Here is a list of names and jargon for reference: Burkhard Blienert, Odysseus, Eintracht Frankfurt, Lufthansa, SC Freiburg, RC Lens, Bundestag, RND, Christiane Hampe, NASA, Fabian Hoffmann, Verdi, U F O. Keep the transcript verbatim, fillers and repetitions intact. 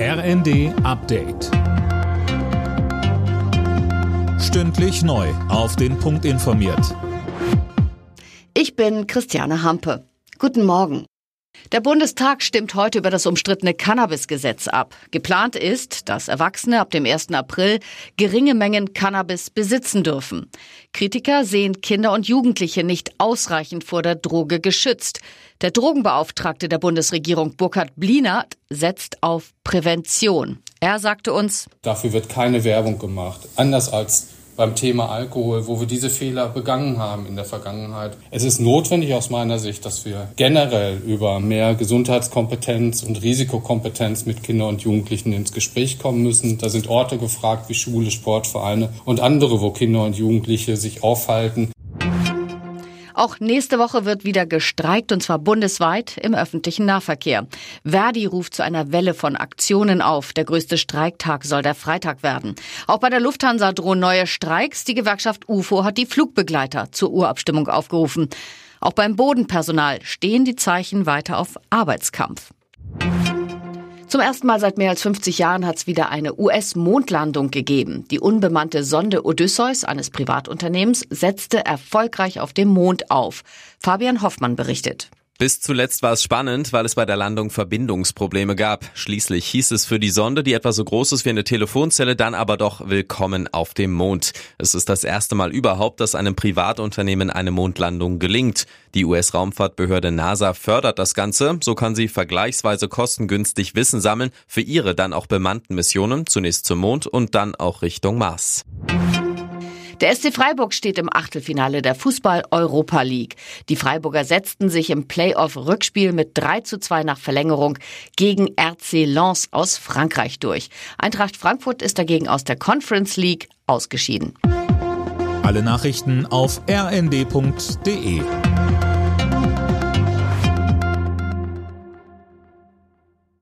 R N D Update. Stündlich neu auf den Punkt informiert. Ich bin Christiane Hampe. Guten Morgen. Der Bundestag stimmt heute über das umstrittene Cannabis-Gesetz ab. Geplant ist, dass Erwachsene ab dem ersten April geringe Mengen Cannabis besitzen dürfen. Kritiker sehen Kinder und Jugendliche nicht ausreichend vor der Droge geschützt. Der Drogenbeauftragte der Bundesregierung Burkhard Blienert setzt auf Prävention. Er sagte uns: Dafür wird keine Werbung gemacht, anders als beim Thema Alkohol, wo wir diese Fehler begangen haben in der Vergangenheit. Es ist notwendig aus meiner Sicht, dass wir generell über mehr Gesundheitskompetenz und Risikokompetenz mit Kindern und Jugendlichen ins Gespräch kommen müssen. Da sind Orte gefragt wie Schule, Sportvereine und andere, wo Kinder und Jugendliche sich aufhalten. Auch nächste Woche wird wieder gestreikt, und zwar bundesweit im öffentlichen Nahverkehr. Verdi ruft zu einer Welle von Aktionen auf. Der größte Streiktag soll der Freitag werden. Auch bei der Lufthansa drohen neue Streiks. Die Gewerkschaft U F O hat die Flugbegleiter zur Urabstimmung aufgerufen. Auch beim Bodenpersonal stehen die Zeichen weiter auf Arbeitskampf. Zum ersten Mal seit mehr als fünfzig Jahren hat es wieder eine U S-Mondlandung gegeben. Die unbemannte Sonde Odysseus eines Privatunternehmens setzte erfolgreich auf dem Mond auf. Fabian Hoffmann berichtet. Bis zuletzt war es spannend, weil es bei der Landung Verbindungsprobleme gab. Schließlich hieß es für die Sonde, die etwa so groß ist wie eine Telefonzelle, dann aber doch willkommen auf dem Mond. Es ist das erste Mal überhaupt, dass einem Privatunternehmen eine Mondlandung gelingt. Die U S-Raumfahrtbehörde NASA fördert das Ganze. So kann sie vergleichsweise kostengünstig Wissen sammeln für ihre dann auch bemannten Missionen, zunächst zum Mond und dann auch Richtung Mars. Der S C Freiburg steht im Achtelfinale der Fußball-Europa League. Die Freiburger setzten sich im Play-off-Rückspiel mit drei zu zwei nach Verlängerung gegen R C Lens aus Frankreich durch. Eintracht Frankfurt ist dagegen aus der Conference League ausgeschieden. Alle Nachrichten auf r n d punkt d e.